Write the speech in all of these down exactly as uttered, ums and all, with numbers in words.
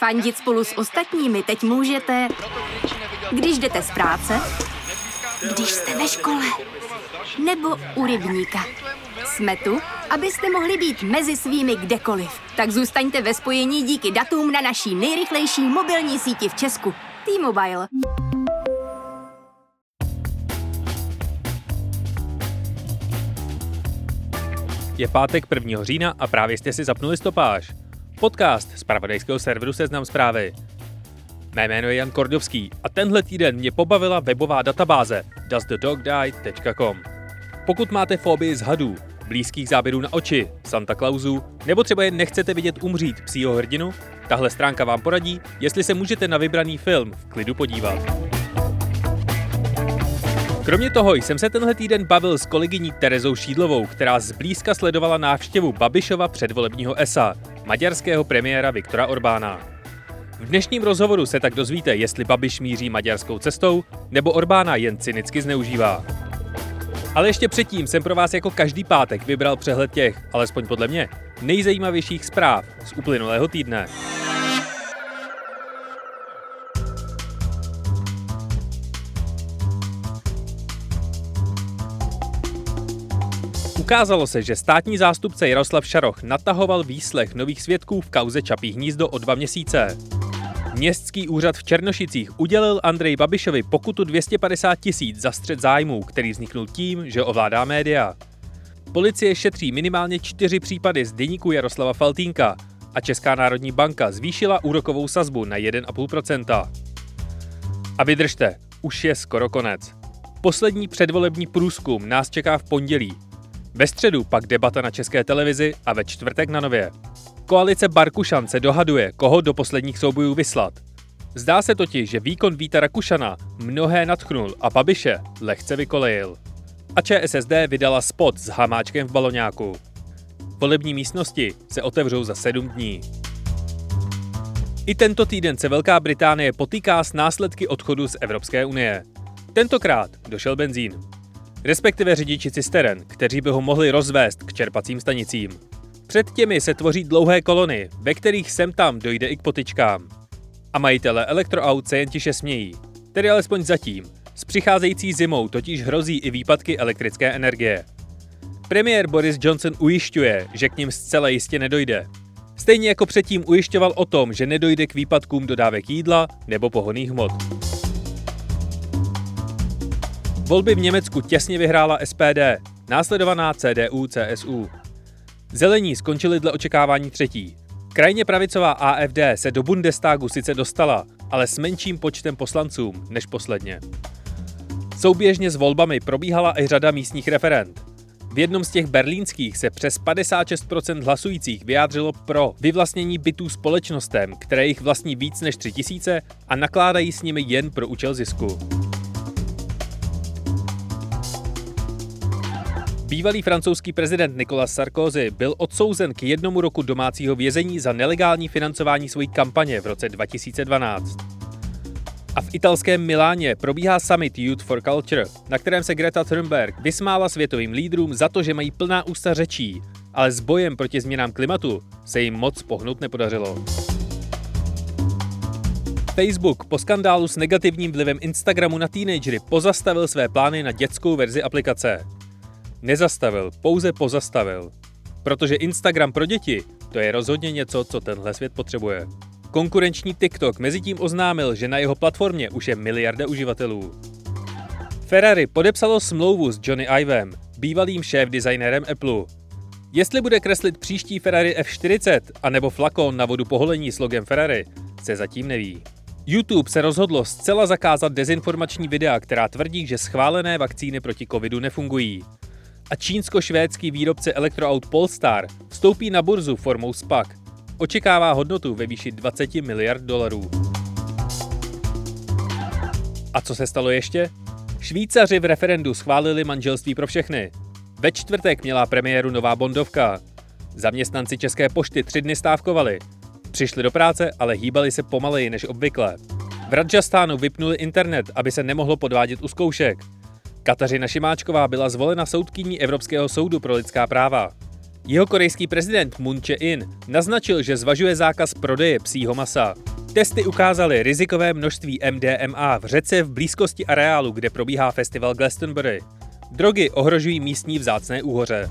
Fandit spolu s ostatními teď můžete, když jdete z práce, když jste ve škole, nebo u rybníka. Jsme tu, abyste mohli být mezi svými kdekoliv. Tak zůstaňte ve spojení díky datům na naší nejrychlejší mobilní síti v Česku. T-Mobile. Je pátek prvního října a právě jste si zapnuli stopáž. Podcast z pravodajského serveru Seznam zprávy. Mé jméno je Jan Kordovský a tenhle týden mě pobavila webová databáze does the dog die tečka com. Pokud máte fobii z hadů, blízkých záběrů na oči, Santa Clausů, nebo třeba jen nechcete vidět umřít psího hrdinu, tahle stránka vám poradí, jestli se můžete na vybraný film v klidu podívat. Kromě toho jsem se tenhle týden bavil s kolegyní Terezou Šídlovou, která zblízka sledovala návštěvu Babišova předvolebního esa, maďarského premiéra Viktora Orbána. V dnešním rozhovoru se tak dozvíte, jestli Babiš míří maďarskou cestou, nebo Orbána jen cynicky zneužívá. Ale ještě předtím jsem pro vás jako každý pátek vybral přehled těch, alespoň podle mě, nejzajímavějších zpráv z uplynulého týdne. Ukázalo se, že státní zástupce Jaroslav Šaroch natahoval výslech nových svědků v kauze Čapí hnízdo o dva měsíce. Městský úřad v Černošicích udělil Andreji Babišovi pokutu dvě stě padesát tisíc za střet zájmů, který vzniknul tím, že ovládá média. Policie šetří minimálně čtyři případy z deníku Jaroslava Faltýnka a Česká národní banka zvýšila úrokovou sazbu na jedna celá pět procenta. A vydržte, už je skoro konec. Poslední předvolební průzkum nás čeká v pondělí. Ve středu pak debata na České televizi a ve čtvrtek na Nově. Koalice Barkušan se dohaduje, koho do posledních soubojů vyslat. Zdá se totiž, že výkon Víta Rakušana mnohé nadchnul a Babiše lehce vykolejil. A Č S S D vydala spot s Hamáčkem v baloňáku. Volební místnosti se otevřou za sedm dní. I tento týden se Velká Británie potýká s následky odchodu z Evropské unie. Tentokrát došel benzín. Respektive řidiči cisteren, kteří by ho mohli rozvést k čerpacím stanicím. Před těmi se tvoří dlouhé kolony, ve kterých sem tam dojde i k potyčkám. A majitele elektroaut se jen tiše smějí. Tedy alespoň zatím. S přicházející zimou totiž hrozí i výpadky elektrické energie. Premiér Boris Johnson ujišťuje, že k nim zcela jistě nedojde. Stejně jako předtím ujišťoval o tom, že nedojde k výpadkům dodávek jídla nebo pohonných hmot. Volby v Německu těsně vyhrála S P D, následovaná C D U C S U. Zelení skončili dle očekávání třetí. Krajně pravicová A F D se do Bundestagu sice dostala, ale s menším počtem poslanců než posledně. Souběžně s volbami probíhala i řada místních referend. V jednom z těch berlínských se přes padesát šest procent hlasujících vyjádřilo pro vyvlastnění bytů společnostem, které jich vlastní víc než tři tisíce a nakládají s nimi jen pro účel zisku. Bývalý francouzský prezident Nicolas Sarkozy byl odsouzen k jednomu roku domácího vězení za nelegální financování své kampaně v roce dva tisíce dvanáct. A v italském Miláně probíhá summit Youth for Culture, na kterém se Greta Thunberg vysmála světovým lídrům za to, že mají plná ústa řečí, ale s bojem proti změnám klimatu se jim moc pohnout nepodařilo. Facebook po skandálu s negativním vlivem Instagramu na teenagery pozastavil své plány na dětskou verzi aplikace. Nezastavil, pouze pozastavil. Protože Instagram pro děti, to je rozhodně něco, co tenhle svět potřebuje. Konkurenční TikTok mezitím oznámil, že na jeho platformě už je miliarda uživatelů. Ferrari podepsalo smlouvu s Johnny Ivem, bývalým šéf-designérem Apple. Jestli bude kreslit příští Ferrari F čtyřicet anebo flakon na vodu po holení s logem Ferrari, se zatím neví. YouTube se rozhodlo zcela zakázat dezinformační videa, která tvrdí, že schválené vakcíny proti covidu nefungují. A čínsko-švédský výrobce elektroaut Polestar vstoupí na burzu formou S P A C. Očekává hodnotu ve výši dvacet miliard dolarů. A co se stalo ještě? Švýcaři v referendu schválili manželství pro všechny. Ve čtvrtek měla premiéru nová bondovka. Zaměstnanci České pošty tři dny stávkovali. Přišli do práce, ale hýbali se pomaleji než obvykle. V Rajasthánu vypnuli internet, aby se nemohlo podvádět u zkoušek. Kateřina Šimáčková byla zvolena soudkyní Evropského soudu pro lidská práva. Jihokorejský prezident Moon Jae-in naznačil, že zvažuje zákaz prodeje psího masa. Testy ukázaly rizikové množství M D M A v řece v blízkosti areálu, kde probíhá festival Glastonbury. Drogy ohrožují místní vzácné úhoře.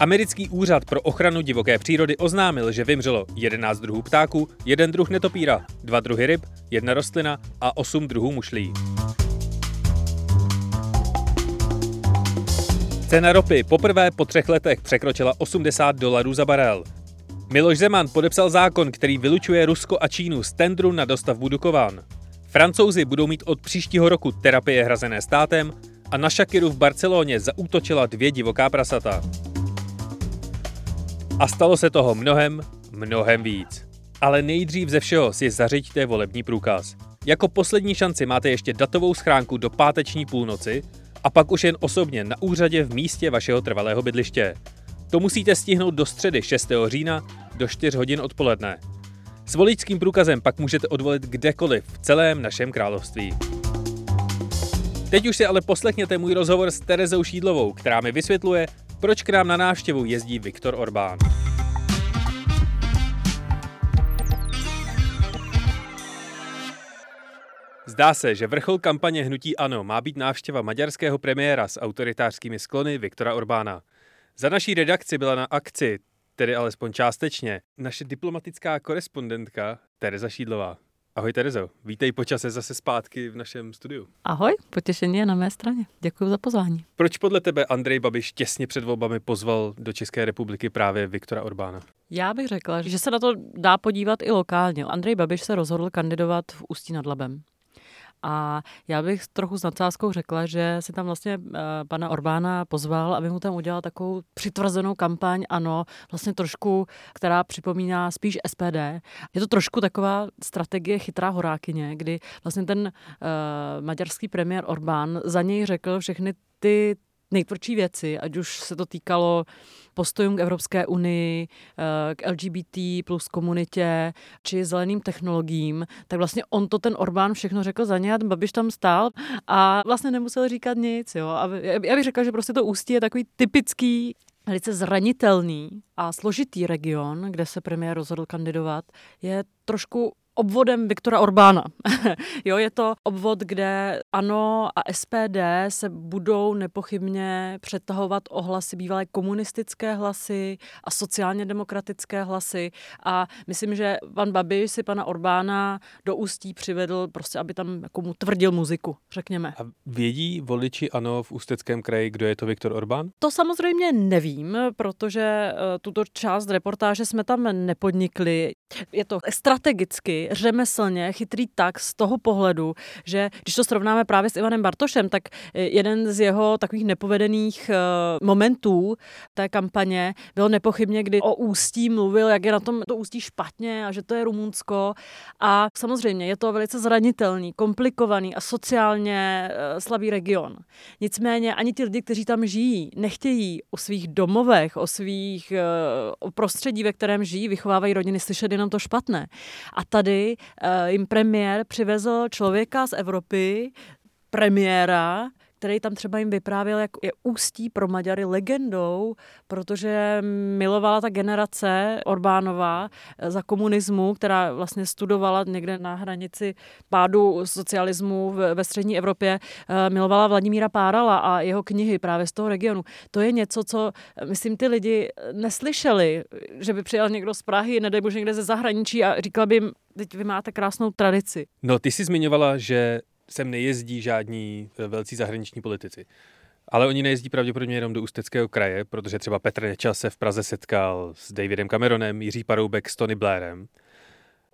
Americký úřad pro ochranu divoké přírody oznámil, že vymřelo jedenáct druhů ptáků, jeden druh netopíra, dva druhy ryb, jedna rostlina a osm druhů mušlí. Cena ropy poprvé po třech letech překročila osmdesát dolarů za barel. Miloš Zeman podepsal zákon, který vylučuje Rusko a Čínu z tendru na dostavbu Dukovan. Francouzi budou mít od příštího roku terapie hrazené státem a na Shakiru v Barceloně zaútočila dvě divoká prasata. A stalo se toho mnohem, mnohem víc. Ale nejdřív ze všeho si zařiďte volební průkaz. Jako poslední šanci máte ještě datovou schránku do páteční půlnoci a pak už jen osobně na úřadě v místě vašeho trvalého bydliště. To musíte stihnout do středy šestého října do čtyř hodin odpoledne. S voličským průkazem pak můžete odvolit kdekoliv v celém našem království. Teď už si ale poslechněte můj rozhovor s Terezou Šídlovou, která mi vysvětluje, proč k nám na návštěvu jezdí Viktor Orbán. Zdá se, že vrchol kampaně Hnutí ANO má být návštěva maďarského premiéra s autoritářskými sklony Viktora Orbána. Za naší redakci byla na akci, tedy alespoň částečně, naše diplomatická korespondentka Tereza Šídlová. Ahoj Terezo, vítej po čase zase zpátky v našem studiu. Ahoj, potěšení je na mé straně. Děkuji za pozvání. Proč podle tebe Andrej Babiš těsně před volbami pozval do České republiky právě Viktora Orbána? Já bych řekla, že se na to dá podívat i lokálně. Andrej Babiš se rozhodl kandidovat v Ústí nad Labem. A já bych trochu s nadsázkou řekla, že si tam vlastně uh, pana Orbána pozval, aby mu tam udělal takovou přitvrzenou kampaň, ano, vlastně trošku, která připomíná spíš S P D. Je to trošku taková strategie chytrá horákyně, kdy vlastně ten uh, maďarský premiér Orbán za něj řekl všechny ty nejtvrdší věci, ať už se to týkalo postojům k Evropské unii, k L G B T plus komunitě, či zeleným technologiím, tak vlastně on to ten Orbán všechno řekl za ně a Babiš tam stál a vlastně nemusel říkat nic. Jo. A já bych řekla, že prostě to Ústí je takový typický, velice zranitelný a složitý region, kde se premiér rozhodl kandidovat, je trošku obvodem Viktora Orbána. Jo, je to obvod, kde ANO a S P D se budou nepochybně přetahovat o hlasy, bývalé komunistické hlasy a sociálně demokratické hlasy a myslím, že pan Babiš si pana Orbána do Ústí přivedl prostě, aby tam jako mu tvrdil muziku, řekněme. A vědí voliči ANO v Ústeckém kraji, kdo je to Viktor Orbán? To samozřejmě nevím, protože tuto část reportáže jsme tam nepodnikli. Je to strategicky řemeslně chytrý tak z toho pohledu, že když to srovnáme právě s Ivanem Bartošem, tak jeden z jeho takových nepovedených uh, momentů té kampaně byl nepochybně, kdy o Ústí mluvil, jak je na tom to Ústí špatně a že to je Rumunsko. A samozřejmě je to velice zranitelný, komplikovaný a sociálně uh, slabý region. Nicméně ani ti lidi, kteří tam žijí, nechtějí o svých domovech, o svých uh, o prostředí, ve kterém žijí, vychovávají rodiny, slyšet jenom to špatné. A tady jim premiér přivezl člověka z Evropy, premiéra, který tam třeba jim vyprávěl, jak je Ústí pro Maďary legendou, protože milovala ta generace Orbánová za komunismu, která vlastně studovala někde na hranici pádu socialismu ve střední Evropě, milovala Vladimíra Párala a jeho knihy právě z toho regionu. To je něco, co, myslím, ty lidi neslyšeli, že by přijel někdo z Prahy, nedej bože někde ze zahraničí a říkal by jim, teď vy máte krásnou tradici. No, ty jsi zmiňovala, že sem nejezdí žádní velcí zahraniční politici. Ale oni nejezdí pravděpodobně jenom do Ústeckého kraje, protože třeba Petr Nečas se v Praze setkal s Davidem Cameronem, Jiří Paroubek s Tony Blairem.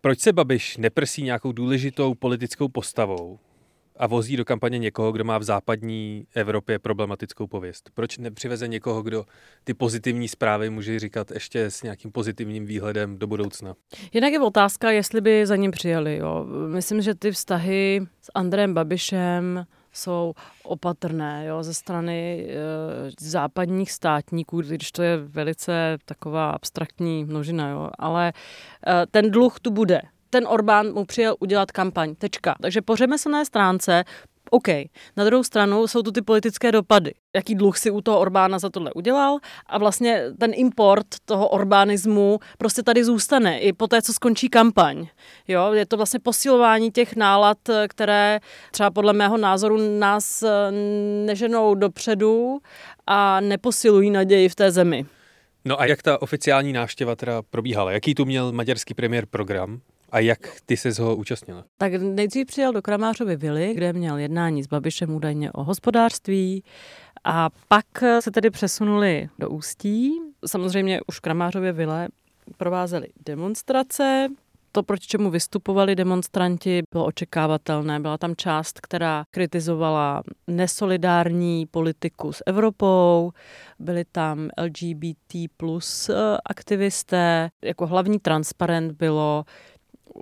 Proč se Babiš neprsí nějakou důležitou politickou postavou a vozí do kampaně někoho, kdo má v západní Evropě problematickou pověst? Proč nepřiveze někoho, kdo ty pozitivní zprávy může říkat ještě s nějakým pozitivním výhledem do budoucna? Jinak je otázka, jestli by za ním přijeli. Jo. Myslím, že ty vztahy s Andrejem Babišem jsou opatrné, jo, ze strany e, západních státníků, když to je velice taková abstraktní množina, jo, ale e, ten dluh tu bude. Ten Orbán mu přijel udělat kampaň, tečka. Takže po řemeslné stránce OK, na druhou stranu jsou tu ty politické dopady. Jaký dluh si u toho Orbána za tohle udělal a vlastně ten import toho orbánismu prostě tady zůstane i po té, co skončí kampaň. Jo, je to vlastně posilování těch nálad, které třeba podle mého názoru nás neženou dopředu a neposilují naději v té zemi. No a jak ta oficiální návštěva teda probíhala? Jaký tu měl maďarský premiér program? A jak ty ses ho účastnila? Tak nejdřív přijel do Kramářovy vily, kde měl jednání s Babišem údajně o hospodářství a pak se tedy přesunuli do Ústí. Samozřejmě už v Kramářově vile provázely demonstrace. To, proti čemu vystupovali demonstranti, bylo očekávatelné. Byla tam část, která kritizovala nesolidární politiku s Evropou, byli tam L G B T plus aktivisté. Jako hlavní transparent bylo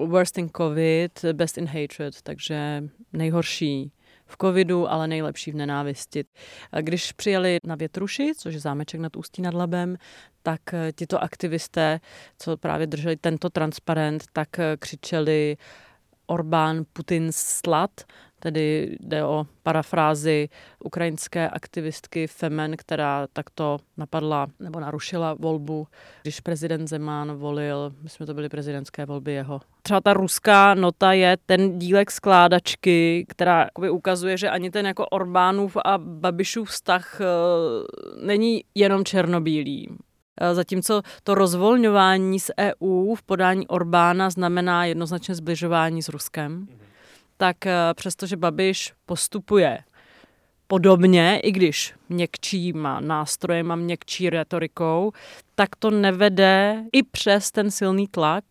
worst in COVID, best in hatred, takže nejhorší v covidu, ale nejlepší v nenávisti. Když přijeli na Větruši, což je zámeček nad Ústí nad Labem, tak tito aktivisté, co právě drželi tento transparent, tak křičeli Orbán Putin slad, tedy jde o parafrázi ukrajinské aktivistky Femen, která takto napadla nebo narušila volbu, když prezident Zeman volil, myslím, že to byly prezidentské volby jeho. Třeba ta ruská nota je ten dílek skládačky, která ukazuje, že ani ten jako Orbánův a Babišův vztah není jenom černobílý. Zatímco to rozvolňování z E U v podání Orbána znamená jednoznačně zbližování s Ruskem, tak přestože Babiš postupuje podobně, i když měkčíma nástrojem, měkčí retorikou, tak to nevede i přes ten silný tlak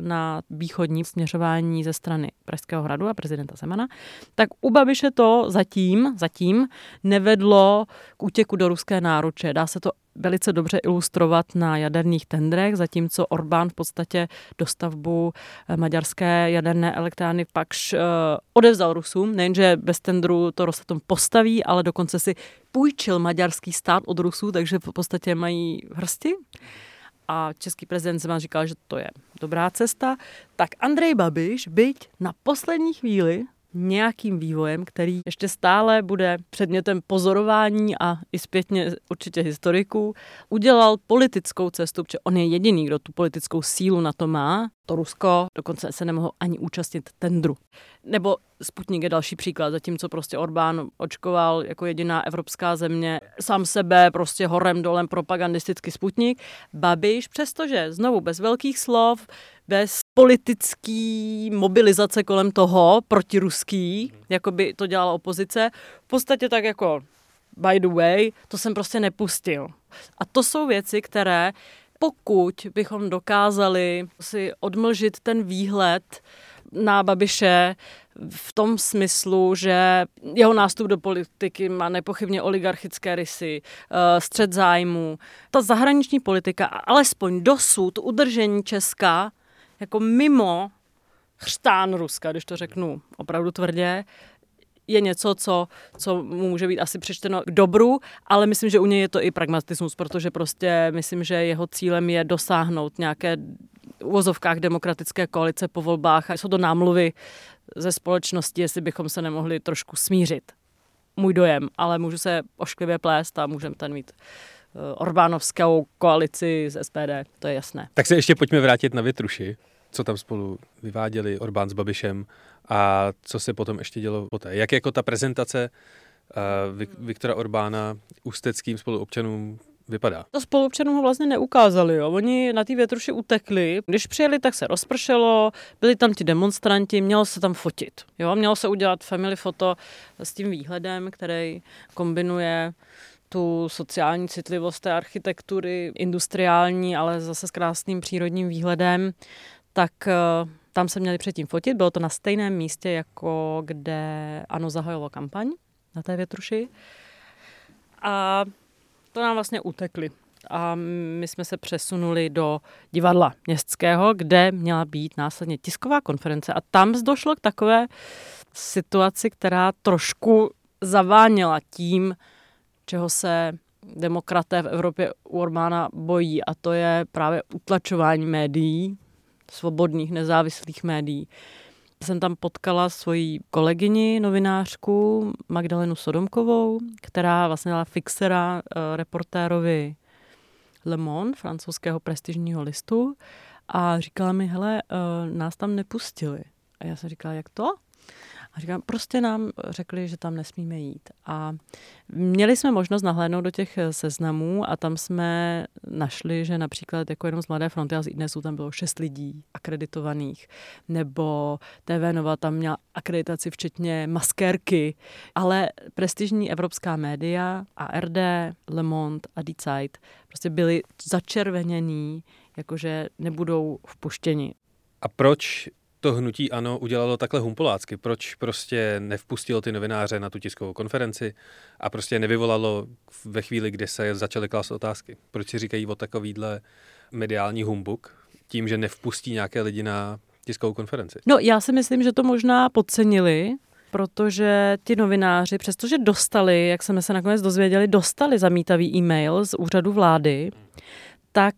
na východní směřování ze strany Pražského hradu a prezidenta Zemana, tak u Babiše to zatím, zatím nevedlo k útěku do ruské náruče. Dá se to velice dobře ilustrovat na jaderných tendrech, zatímco Orbán v podstatě dostavbu maďarské jaderné elektrárny Paks odevzal Rusům, nejenže bez tendru to Rosatom postaví, ale dokonce si půjčil maďarský stát od Rusů, takže v podstatě mají hrsti. A český prezident Zeman říkal, že to je dobrá cesta. Tak Andrej Babiš, byť na poslední chvíli nějakým vývojem, který ještě stále bude předmětem pozorování a i zpětně určitě historiků, udělal politickou cestu, protože on je jediný, kdo tu politickou sílu na to má. To Rusko dokonce se nemohlo ani účastnit tendru. Nebo Sputnik je další příklad, zatímco prostě Orbán očkoval jako jediná evropská země sám sebe, prostě horem dolem propagandisticky Sputnik. Babiš, přestože znovu bez velkých slov, bez politický mobilizace kolem toho, protiruský, jako by to dělala opozice, v podstatě tak jako by the way, to jsem prostě nepustil. A to jsou věci, které pokud bychom dokázali si odmlžit ten výhled na Babiše v tom smyslu, že jeho nástup do politiky má nepochybně oligarchické rysy, střet zájmů, ta zahraniční politika a alespoň dosud udržení Česka jako mimo chřtán Ruska, když to řeknu opravdu tvrdě, je něco, co, co může být asi přičteno k dobru, ale myslím, že u něj je to i pragmatismus, protože prostě myslím, že jeho cílem je dosáhnout nějaké uvozovkách demokratické koalice po volbách a jsou to námluvy ze společnosti, jestli bychom se nemohli trošku smířit. Můj dojem, ale můžu se ošklivě plést a můžeme tam mít orbánovskou koalici z S P D, to je jasné. Tak se ještě pojďme vrátit na Větruši, co tam spolu vyváděli Orbán s Babišem a co se potom ještě dělo poté. Jak jako ta prezentace uh, Viktora Orbána ústeckým spoluobčanům vypadá? To spoluobčanům ho vlastně neukázali, jo. Oni na té Větruši utekli. Když přijeli, tak se rozpršelo, byli tam ti demonstranti, mělo se tam fotit. Jo, mělo se udělat family foto s tím výhledem, který kombinuje tu sociální citlivost té architektury, industriální, ale zase s krásným přírodním výhledem, tak tam se měli předtím fotit. Bylo to na stejném místě, jako kde ANO zahajilo kampaň na té Větruši. A to nám vlastně utekli. A my jsme se přesunuli do divadla městského, kde měla být následně tisková konference. A tam došlo k takové situaci, která trošku zaváněla tím, čeho se demokraté v Evropě u Orbána bojí, a to je právě utlačování médií, svobodných, nezávislých médií. jsem tam potkala svoji kolegyni, novinářku Magdalenu Sodomkovou, která vlastně byla fixera reportérovi Le Monde, francouzského prestižního listu, a říkala mi, hele, nás tam nepustili. A já jsem říkala, jak to? A říkám, prostě nám řekli, že tam nesmíme jít. A měli jsme možnost nahlédnout do těch seznamů a tam jsme našli, že například jako jenom z Mladé fronty a z IDNESu tam bylo šest lidí akreditovaných, nebo T V Nova tam měla akreditaci včetně maskérky, ale prestižní evropská média, A R D, Le Monde a Die Zeit prostě byli začervenění, jakože nebudou vpuštěni. A proč to hnutí ANO udělalo takhle humpolácky? Proč prostě nevpustilo ty novináře na tu tiskovou konferenci a prostě nevyvolalo ve chvíli, kdy se začaly klást otázky? Proč si říkají o takovýhle mediální humbuk tím, že nevpustí nějaké lidi na tiskovou konferenci? No, já si myslím, že to možná podcenili, protože ti novináři, přestože dostali, jak jsme se nakonec dozvěděli, dostali zamítavý e-mail z úřadu vlády, tak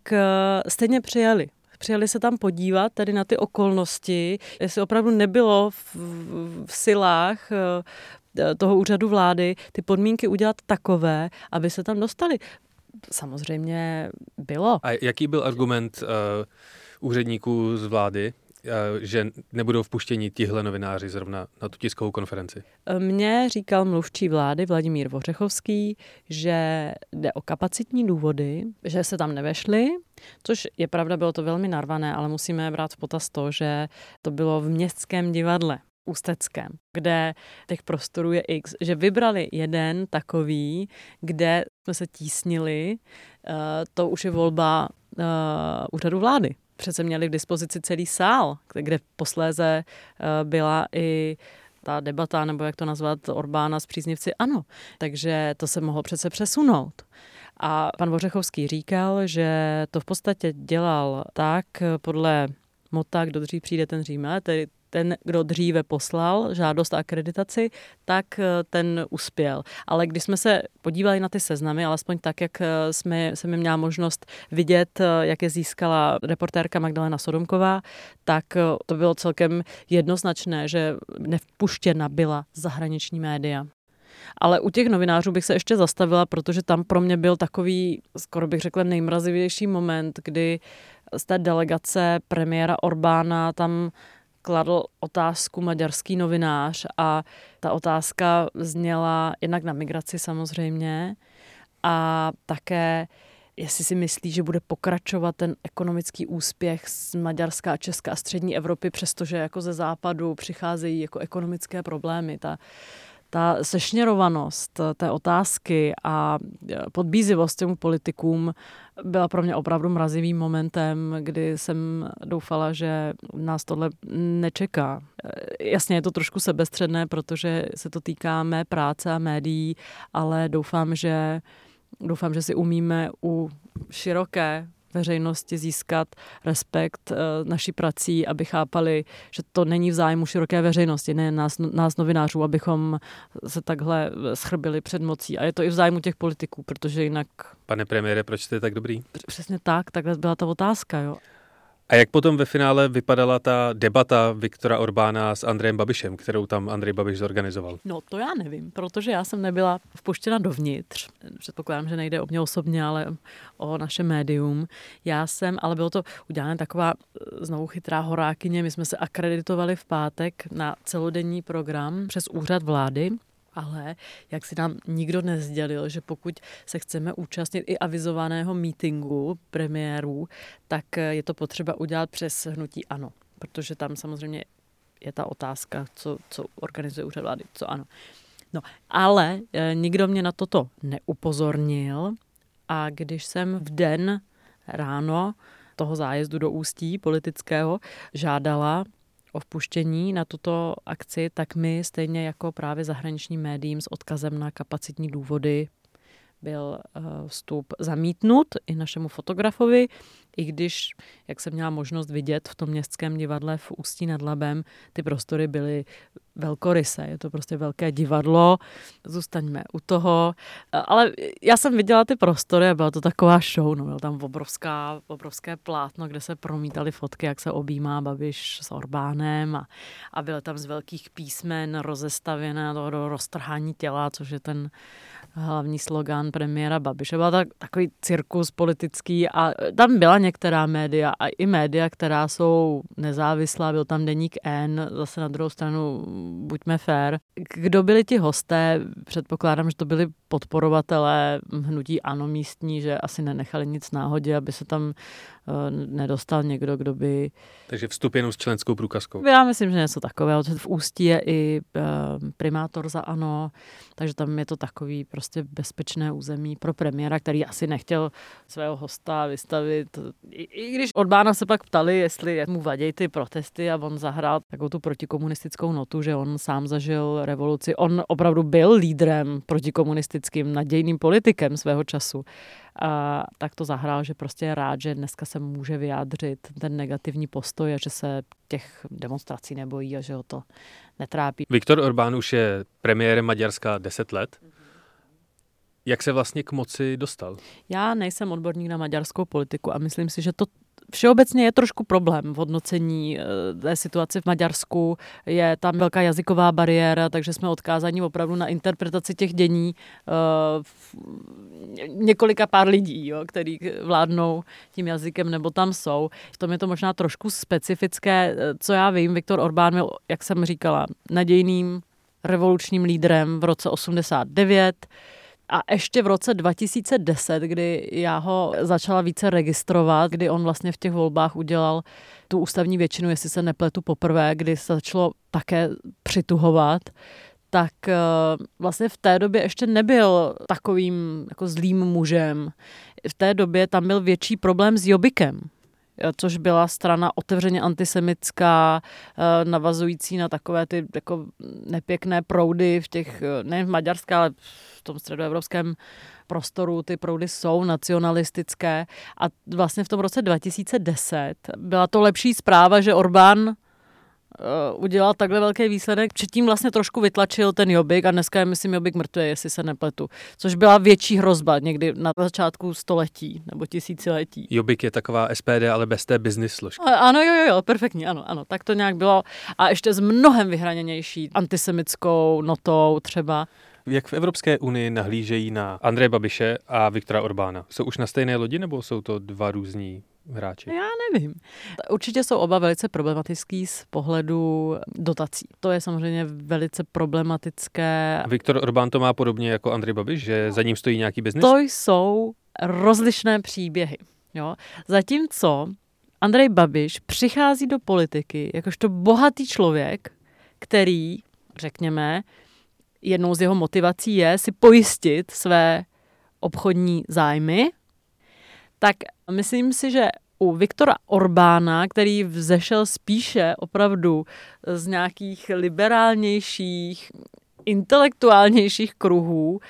stejně přijeli. Přijeli se tam podívat tady na ty okolnosti, jestli opravdu nebylo v, v silách toho úřadu vlády ty podmínky udělat takové, aby se tam dostali. Samozřejmě bylo. A jaký byl argument uh, úředníků z vlády, uh, že nebudou vpuštěni tihle novináři zrovna na tu tiskovou konferenci? Mně říkal mluvčí vlády Vladimír Vořechovský, že jde o kapacitní důvody, že se tam nevešli. Což je pravda, bylo to velmi narvané, ale musíme brát v potaz to, že to bylo v Městském divadle ústeckém, kde těch prostorů je x, že vybrali jeden takový, kde jsme se tísnili, to už je volba úřadu vlády. Přece měli k dispozici celý sál, kde posléze byla i ta debata, nebo jak to nazvat, Orbána s příznivci ANO. Takže to se mohlo přece přesunout. A pan Vořechovský říkal, že to v podstatě dělal tak podle mota, kdo dřív přijde, ten říjme, tedy ten, kdo dříve poslal žádost a akreditaci, tak ten uspěl. Ale když jsme se podívali na ty seznamy, alespoň tak, jak jsme, jsem měla možnost vidět, jak je získala reportérka Magdalena Sodomková, tak to bylo celkem jednoznačné, že nevpuštěna byla zahraniční média. Ale u těch novinářů bych se ještě zastavila, protože tam pro mě byl takový, skoro bych řekla, nejmrazivější moment, kdy z té delegace premiéra Orbána tam kladl otázku maďarský novinář a ta otázka zněla jednak na migraci samozřejmě a také, jestli si myslí, že bude pokračovat ten ekonomický úspěch z Maďarska a Česka a střední Evropy, přestože jako ze západu přicházejí jako ekonomické problémy. Ta Ta sešněrovanost té otázky a podbízivost těm politikům byla pro mě opravdu mrazivým momentem, kdy jsem doufala, že nás tohle nečeká. Jasně, je to trošku sebestředné, protože se to týká mé práce a médií, ale doufám, že, doufám, že si umíme u široké veřejnosti získat respekt naší prací, aby chápali, že to není v zájmu široké veřejnosti, ne nás, nás novinářů, abychom se takhle schrbili před mocí. A je to i v zájmu těch politiků, protože jinak... Pane premiére, proč jste tak dobrý? Přesně tak, takhle byla ta otázka, jo. A jak potom ve finále vypadala ta debata Viktora Orbána s Andrejem Babišem, kterou tam Andrej Babiš zorganizoval? No to já nevím, protože já jsem nebyla vpuštěna dovnitř. Předpokládám, že nejde o mě osobně, ale o naše médium. Já jsem, ale bylo to udělané taková znovu chytrá horákyně. My jsme se akreditovali v pátek na celodenní program přes úřad vlády. Ale jak si nám nikdo nezdělil, že pokud se chceme účastnit i avizovaného mítinku premiérů, tak je to potřeba udělat přes hnutí ANO, protože tam samozřejmě je ta otázka, co, co organizuje úřad vlády, co ANO. No, ale nikdo mě na toto neupozornil a když jsem v den ráno toho zájezdu do Ústí politického žádala o vpuštění na tuto akci, tak my stejně jako právě zahraničním médiím s odkazem na kapacitní důvody byl vstup zamítnut i našemu fotografovi, i když, jak jsem měla možnost vidět v tom Městském divadle v Ústí nad Labem, ty prostory byly velkoryse, je to prostě velké divadlo, zůstaňme u toho. Ale já jsem viděla ty prostory a byla to taková show, no, bylo tam obrovská, obrovské plátno, kde se promítaly fotky, jak se objímá Babiš s Orbánem a, a byly tam z velkých písmen rozestavěné do, do roztrhání těla, což je ten hlavní slogan premiéra Babiše. Byl tak, takový cirkus politický a tam byla některá média a i média, která jsou nezávislá, byl tam deník N, zase na druhou stranu buďme fér. Kdo byli ti hosté? Předpokládám, že to byli podporovatelé hnutí ANO místní, že asi nenechali nic náhodě, aby se tam nedostal někdo, kdo by... Takže vstup jenom s členskou průkazkou. Já myslím, že něco takového. V Ústí je i primátor za ANO, takže tam je to takový prostě bezpečné území pro premiéra, který asi nechtěl svého hosta vystavit. I, i když Orbána se pak ptali, jestli mu vadí ty protesty a on zahrál takovou tu protikomunistickou notu, že on sám zažil revoluci. On opravdu byl lídrem protikomunistickým, nadějným politikem svého času. A tak to zahrál, že prostě je rád, že dneska se může vyjádřit ten negativní postoj a že se těch demonstrací nebojí a že ho to netrápí. Viktor Orbán už je premiérem Maďarska deset let. Jak se vlastně k moci dostal? Já nejsem odborník na maďarskou politiku a myslím si, že to všeobecně je trošku problém v hodnocení té situace v Maďarsku. Je tam velká jazyková bariéra, takže jsme odkázáni opravdu na interpretaci těch dění několika pár lidí, jo, který vládnou tím jazykem nebo tam jsou. V tom je to možná trošku specifické. Co já vím, Viktor Orbán byl, jak jsem říkala, nadějným revolučním lídrem v roce osmdesát devět. A ještě v roce dva tisíce deset, kdy já ho začala více registrovat, kdy on vlastně v těch volbách udělal tu ústavní většinu, jestli se nepletu poprvé, kdy se začalo také přituhovat, tak vlastně v té době ještě nebyl takovým jako zlým mužem. V té době tam byl větší problém s Jobbikem, což byla strana otevřeně antisemická, navazující na takové ty jako nepěkné proudy v těch, ne v Maďarské, ale v tom středoevropském prostoru, ty proudy jsou nacionalistické. A vlastně v tom roce dva tisíce deset byla to lepší zpráva, že Orbán udělal takhle velký výsledek. Předtím vlastně trošku vytlačil ten Jobbik a dneska je, myslím, Jobbik mrtvý, jestli se nepletu. Což byla větší hrozba někdy na začátku století nebo tisíciletí. Jobbik je taková S P D, ale bez té business složky. Ano, jo, jo, jo, perfektně, ano, ano. Tak to nějak bylo. A ještě s mnohem vyhraněnější antisemickou notou třeba. Jak v Evropské unii nahlížejí na Andreje Babiše a Viktora Orbána? Jsou už na stejné lodi, nebo jsou to dva různí hráči? Já nevím. Určitě jsou oba velice problematický z pohledu dotací. To je samozřejmě velice problematické. Viktor Orbán to má podobně jako Andrej Babiš, že no, za ním stojí nějaký biznis? To jsou rozlišné příběhy. Jo? Zatímco Andrej Babiš přichází do politiky jakožto bohatý člověk, který, řekněme, jednou z jeho motivací je si pojistit své obchodní zájmy, tak myslím si, že u Viktora Orbána, který vzešel spíše opravdu z nějakých liberálnějších, intelektuálnějších kruhů,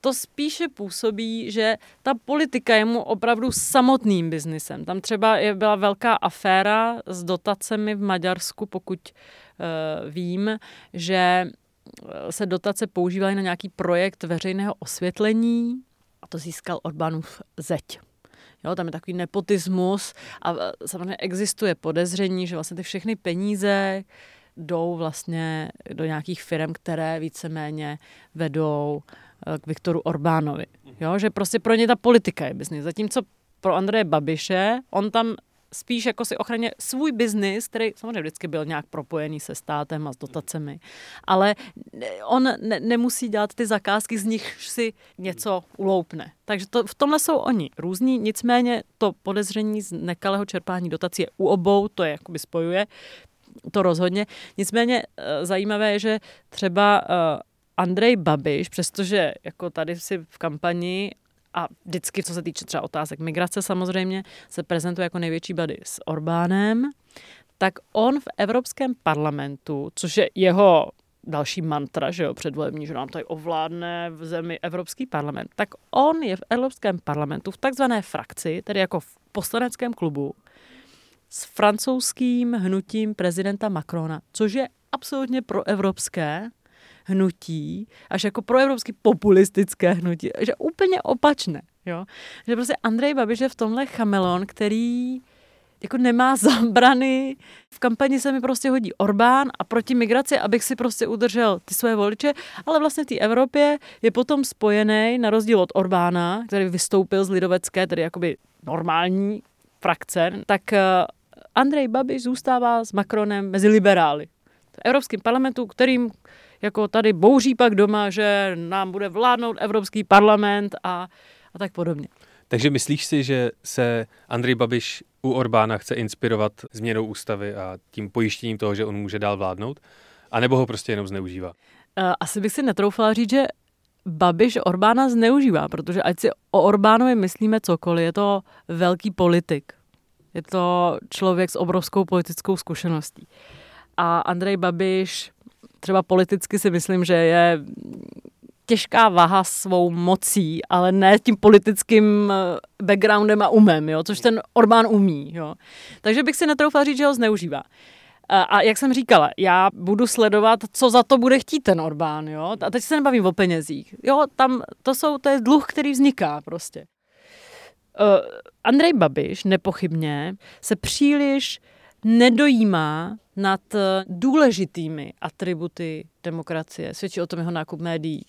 to spíše působí, že ta politika je mu opravdu samotným biznisem. Tam třeba byla velká aféra s dotacemi v Maďarsku, pokud uh, vím, že se dotace používaly na nějaký projekt veřejného osvětlení a to získal Orbánův zeď. Jo, tam je takový nepotismus a samozřejmě existuje podezření, že vlastně ty všechny peníze jdou vlastně do nějakých firm, které víceméně vedou k Viktoru Orbánovi. Jo, že prostě pro ně ta politika je biznis. Zatímco pro Andreje Babiše, on tam spíš jako si ochraně svůj biznis, který samozřejmě vždycky byl nějak propojený se státem a s dotacemi, ale on ne, nemusí dělat ty zakázky, z nich si něco uloupne. Takže to, v tomhle jsou oni různí, nicméně to podezření z nekalého čerpání dotací je u obou, to je jakoby spojuje, to rozhodně. Nicméně zajímavé je, že třeba Andrej Babiš, přestože jako tady si v kampani a vždycky, co se týče třeba otázek migrace samozřejmě, se prezentuje jako největší buddy s Orbánem, tak on v Evropském parlamentu, což je jeho další mantra, že jo, předvolební, že nám tady ovládne v zemi Evropský parlament, tak on je v Evropském parlamentu v takzvané frakci, tedy jako v poslaneckém klubu, s francouzským hnutím prezidenta Macrona, což je absolutně proevropské hnutí, až jako proevropské populistické hnutí, že úplně opačné, jo. Že prostě Andrej Babiš je v tomhle chameleon, který jako nemá zábrany. V kampani se mi prostě hodí Orbán a proti migraci, abych si prostě udržel ty svoje voliče, ale vlastně v té Evropě je potom spojený, na rozdíl od Orbána, který vystoupil z lidovecké, tedy jakoby normální frakce, tak Andrej Babiš zůstává s Macronem mezi liberály. V Evropském parlamentu, kterým jako tady bouří pak doma, že nám bude vládnout Evropský parlament a, a tak podobně. Takže myslíš si, že se Andrej Babiš u Orbána chce inspirovat změnou ústavy a tím pojištěním toho, že on může dál vládnout? A nebo ho prostě jenom zneužívá? Asi bych si netroufala říct, že Babiš Orbána zneužívá, protože ať si o Orbánovi myslíme cokoliv, je to velký politik. Je to člověk s obrovskou politickou zkušeností. A Andrej Babiš, třeba politicky si myslím, že je těžká váha svou mocí, ale ne tím politickým backgroundem a umem, jo? Což ten Orbán umí. Jo? Takže bych si netroufla říct, že ho zneužívá. A, a jak jsem říkala, já budu sledovat, co za to bude chtít ten Orbán. Jo? A teď se nebavím o penězích. Jo, tam to, jsou, to je dluh, který vzniká prostě. Uh, Andrej Babiš nepochybně se příliš nedojímá nad důležitými atributy demokracie. Svědčí o tom jeho nákup médií.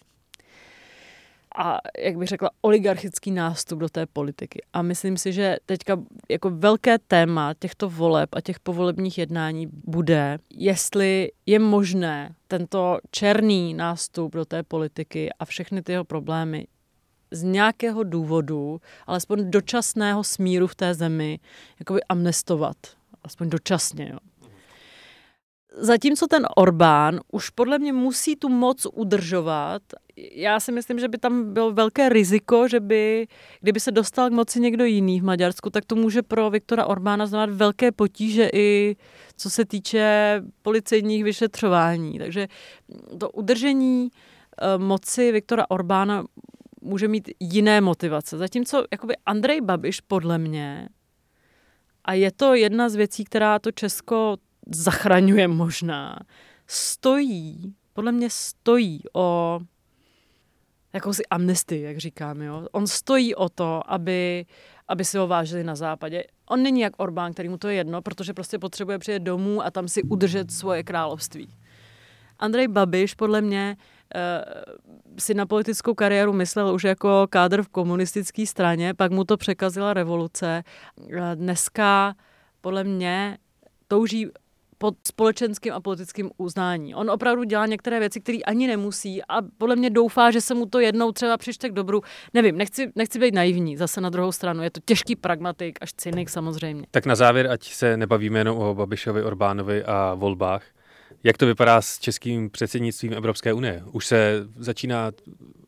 A jak bych řekla, oligarchický nástup do té politiky. A myslím si, že teďka jako velké téma těchto voleb a těch povolebních jednání bude, jestli je možné tento černý nástup do té politiky a všechny ty jeho problémy z nějakého důvodu, alespoň dočasného smíru v té zemi, jakoby amnestovat. Aspoň dočasně, jo. Zatímco ten Orbán už podle mě musí tu moc udržovat. Já si myslím, že by tam bylo velké riziko, že by, kdyby se dostal k moci někdo jiný v Maďarsku, tak to může pro Viktora Orbána znamenat velké potíže i co se týče policejních vyšetřování. Takže to udržení moci Viktora Orbána může mít jiné motivace. Zatímco jakoby Andrej Babiš podle mě, a je to jedna z věcí, která to Česko zachraňuje možná, stojí, podle mě stojí o jakousi amnestii, jak říkám, jo. On stojí o to, aby, aby si ho vážili na západě. On není jak Orbán, kterýmu to je jedno, protože prostě potřebuje přijet domů a tam si udržet svoje království. Andrej Babiš podle mě si na politickou kariéru myslel už jako kádr v komunistické straně, pak mu to překazila revoluce. Dneska podle mě touží pod společenským a politickým uznání. On opravdu dělá některé věci, které ani nemusí a podle mě doufá, že se mu to jednou třeba přičte k dobru. Nevím, nechci, nechci být naivní, zase na druhou stranu. Je to těžký pragmatik, až cynik samozřejmě. Tak na závěr, ať se nebavíme jenom o Babišovi, Orbánovi a volbách. Jak to vypadá s českým předsednictvím Evropské unie? Už se začíná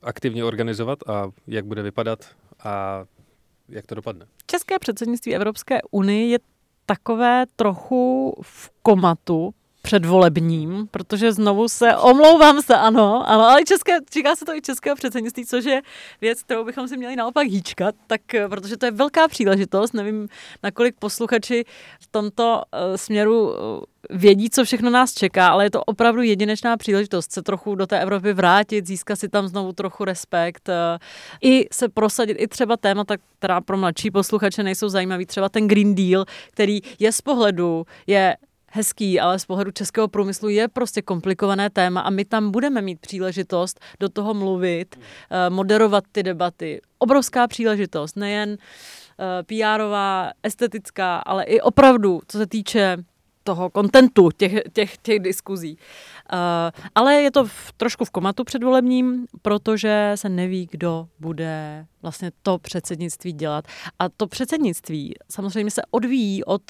aktivně organizovat a jak bude vypadat a jak to dopadne? České předsednictví Evropské unie je takové trochu v komatu předvolebním, protože znovu se omlouvám se, ano, ano, ale české, říká se to i českého předsednictví, což je věc, kterou bychom si měli naopak hýčkat, tak, protože to je velká příležitost, nevím, nakolik posluchači v tomto uh, směru uh, vědí, co všechno nás čeká, ale je to opravdu jedinečná příležitost se trochu do té Evropy vrátit, získat si tam znovu trochu respekt i se prosadit, i třeba témata, která pro mladší posluchače nejsou zajímavý, třeba ten Green Deal, který je z pohledu, je hezký, ale z pohledu českého průmyslu je prostě komplikované téma a my tam budeme mít příležitost do toho mluvit, moderovat ty debaty. Obrovská příležitost, nejen pé erová, estetická, ale i opravdu, co se týče toho kontentu, těch, těch, těch diskuzí. Uh, ale je to v, trošku v komatu předvolebním, protože se neví, kdo bude vlastně to předsednictví dělat. A to předsednictví samozřejmě se odvíjí od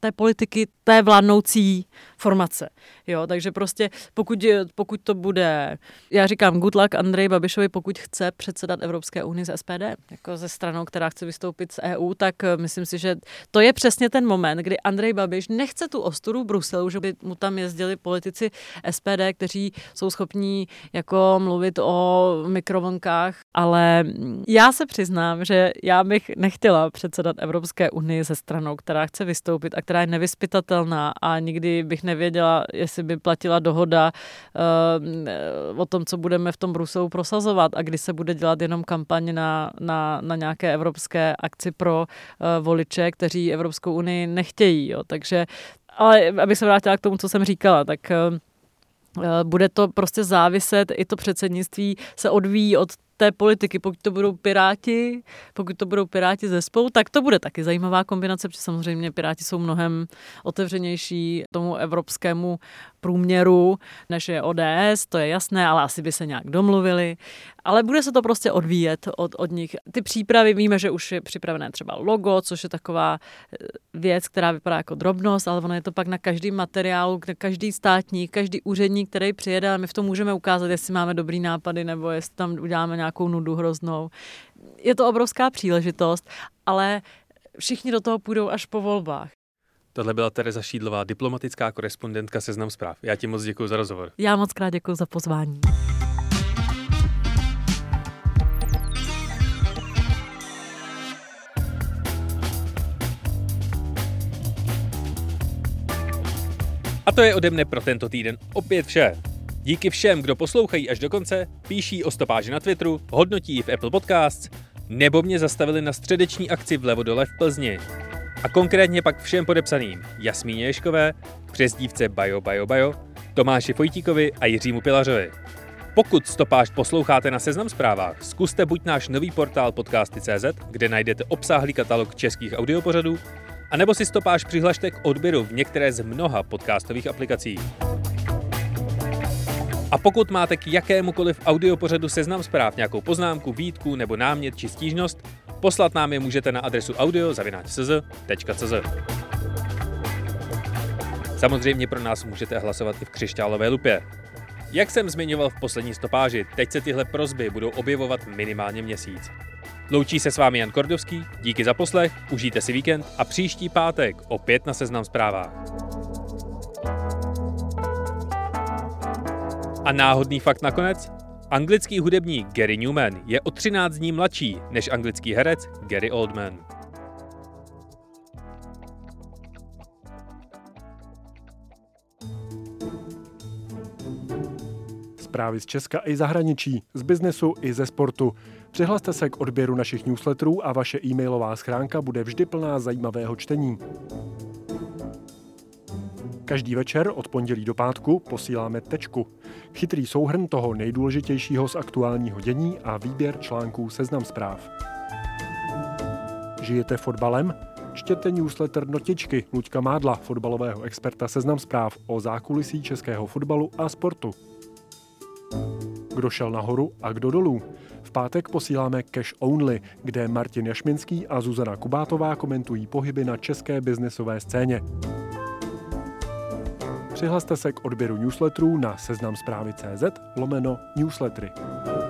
té politiky té vládnoucí formace. Jo, takže prostě pokud, pokud to bude, já říkám good luck Andreji Babišovi, pokud chce předsedat Evropské unii z S P D, jako ze stranou, která chce vystoupit z E U, tak myslím si, že to je přesně ten moment, kdy Andrej Babiš nechce tu ostudu v Bruselu, že by mu tam jezdili politici S P D, kteří jsou schopní jako mluvit o mikrovlnkách, ale já se se přiznám, že já bych nechtěla předsedat Evropské unii se stranou, která chce vystoupit a která je nevyzpytatelná a nikdy bych nevěděla, jestli by platila dohoda uh, o tom, co budeme v tom Bruselu prosazovat a kdy se bude dělat jenom kampaň na, na, na nějaké evropské akci pro uh, voliče, kteří Evropskou unii nechtějí. Jo. Takže, ale abych se vrátila k tomu, co jsem říkala, tak... Uh, Bude to prostě záviset, i to předsednictví se odvíjí od té politiky. Pokud to budou Piráti, pokud to budou Piráti ze SPOU, tak to bude taky zajímavá kombinace, protože samozřejmě Piráti jsou mnohem otevřenější tomu evropskému průměru, než je O D S, to je jasné, ale asi by se nějak domluvili. Ale bude se to prostě odvíjet od, od nich. Ty přípravy, víme, že už je připravené třeba logo, což je taková věc, která vypadá jako drobnost, ale ono je to pak na každém materiálu, na každý státník, každý úředník, který přijede, a my v tom můžeme ukázat, jestli máme dobrý nápady, nebo jestli tam uděláme nějakou nudu hroznou. Je to obrovská příležitost, ale všichni do toho půjdou až po volbách. Tohle byla Tereza Šídlová, diplomatická korespondentka Seznam zpráv. Já ti moc děkuji za rozhovor. Já moc krát děkuji za pozvání. A to je ode mne pro tento týden opět vše. Díky všem, kdo poslouchají až do konce, píší o stopáži na Twitteru, hodnotí ji v Apple Podcasts, nebo mě zastavili na středeční akci vlevo dole v Plzni. A konkrétně pak všem podepsaným Jasmíně Ješkové, přezdívce Bajo Bajo Bajo, Tomáši Fojtíkovi a Jiřímu Pilařovi. Pokud stopáž posloucháte na Seznam zprávách, zkuste buď náš nový portál podcasty tečka cé zet, kde najdete obsáhlý katalog českých audiopořadů, anebo si stopáž přihlašte k odběru v některé z mnoha podcastových aplikací. A pokud máte k jakémukoliv audiopořadu Seznam zpráv nějakou poznámku, výtku nebo námět či stížnost, poslat nám je můžete na adresu audio zavináč cé zet tečka cé zet. Samozřejmě pro nás můžete hlasovat i v křišťálové lupě. Jak jsem zmiňoval v poslední stopáži, teď se tyhle prosby budou objevovat minimálně měsíc. Loučí se s vámi Jan Kordovský, díky za poslech, užijte si víkend a příští pátek opět na Seznam zprávách. A náhodný fakt nakonec? Anglický hudebník Gary Newman je o třináct dní mladší než anglický herec Gary Oldman. Zprávy z Česka i zahraničí, z biznesu i ze sportu. Přihlaste se k odběru našich newsletterů a vaše e-mailová schránka bude vždy plná zajímavého čtení. Každý večer od pondělí do pátku posíláme Tečku. Chytrý souhrn toho nejdůležitějšího z aktuálního dění a výběr článků Seznam zpráv. Žijete fotbalem? Čtěte newsletter Notičky Luďka Mádla, fotbalového experta Seznam zpráv, o zákulisí českého fotbalu a sportu. Kdo šel nahoru a kdo dolů? V pátek posíláme Cash Only, kde Martin Jašminský a Zuzana Kubátová komentují pohyby na české biznesové scéně. Přihlaste se k odběru newsletterů na seznam zprávy tečka cé zet lomeno newslettery.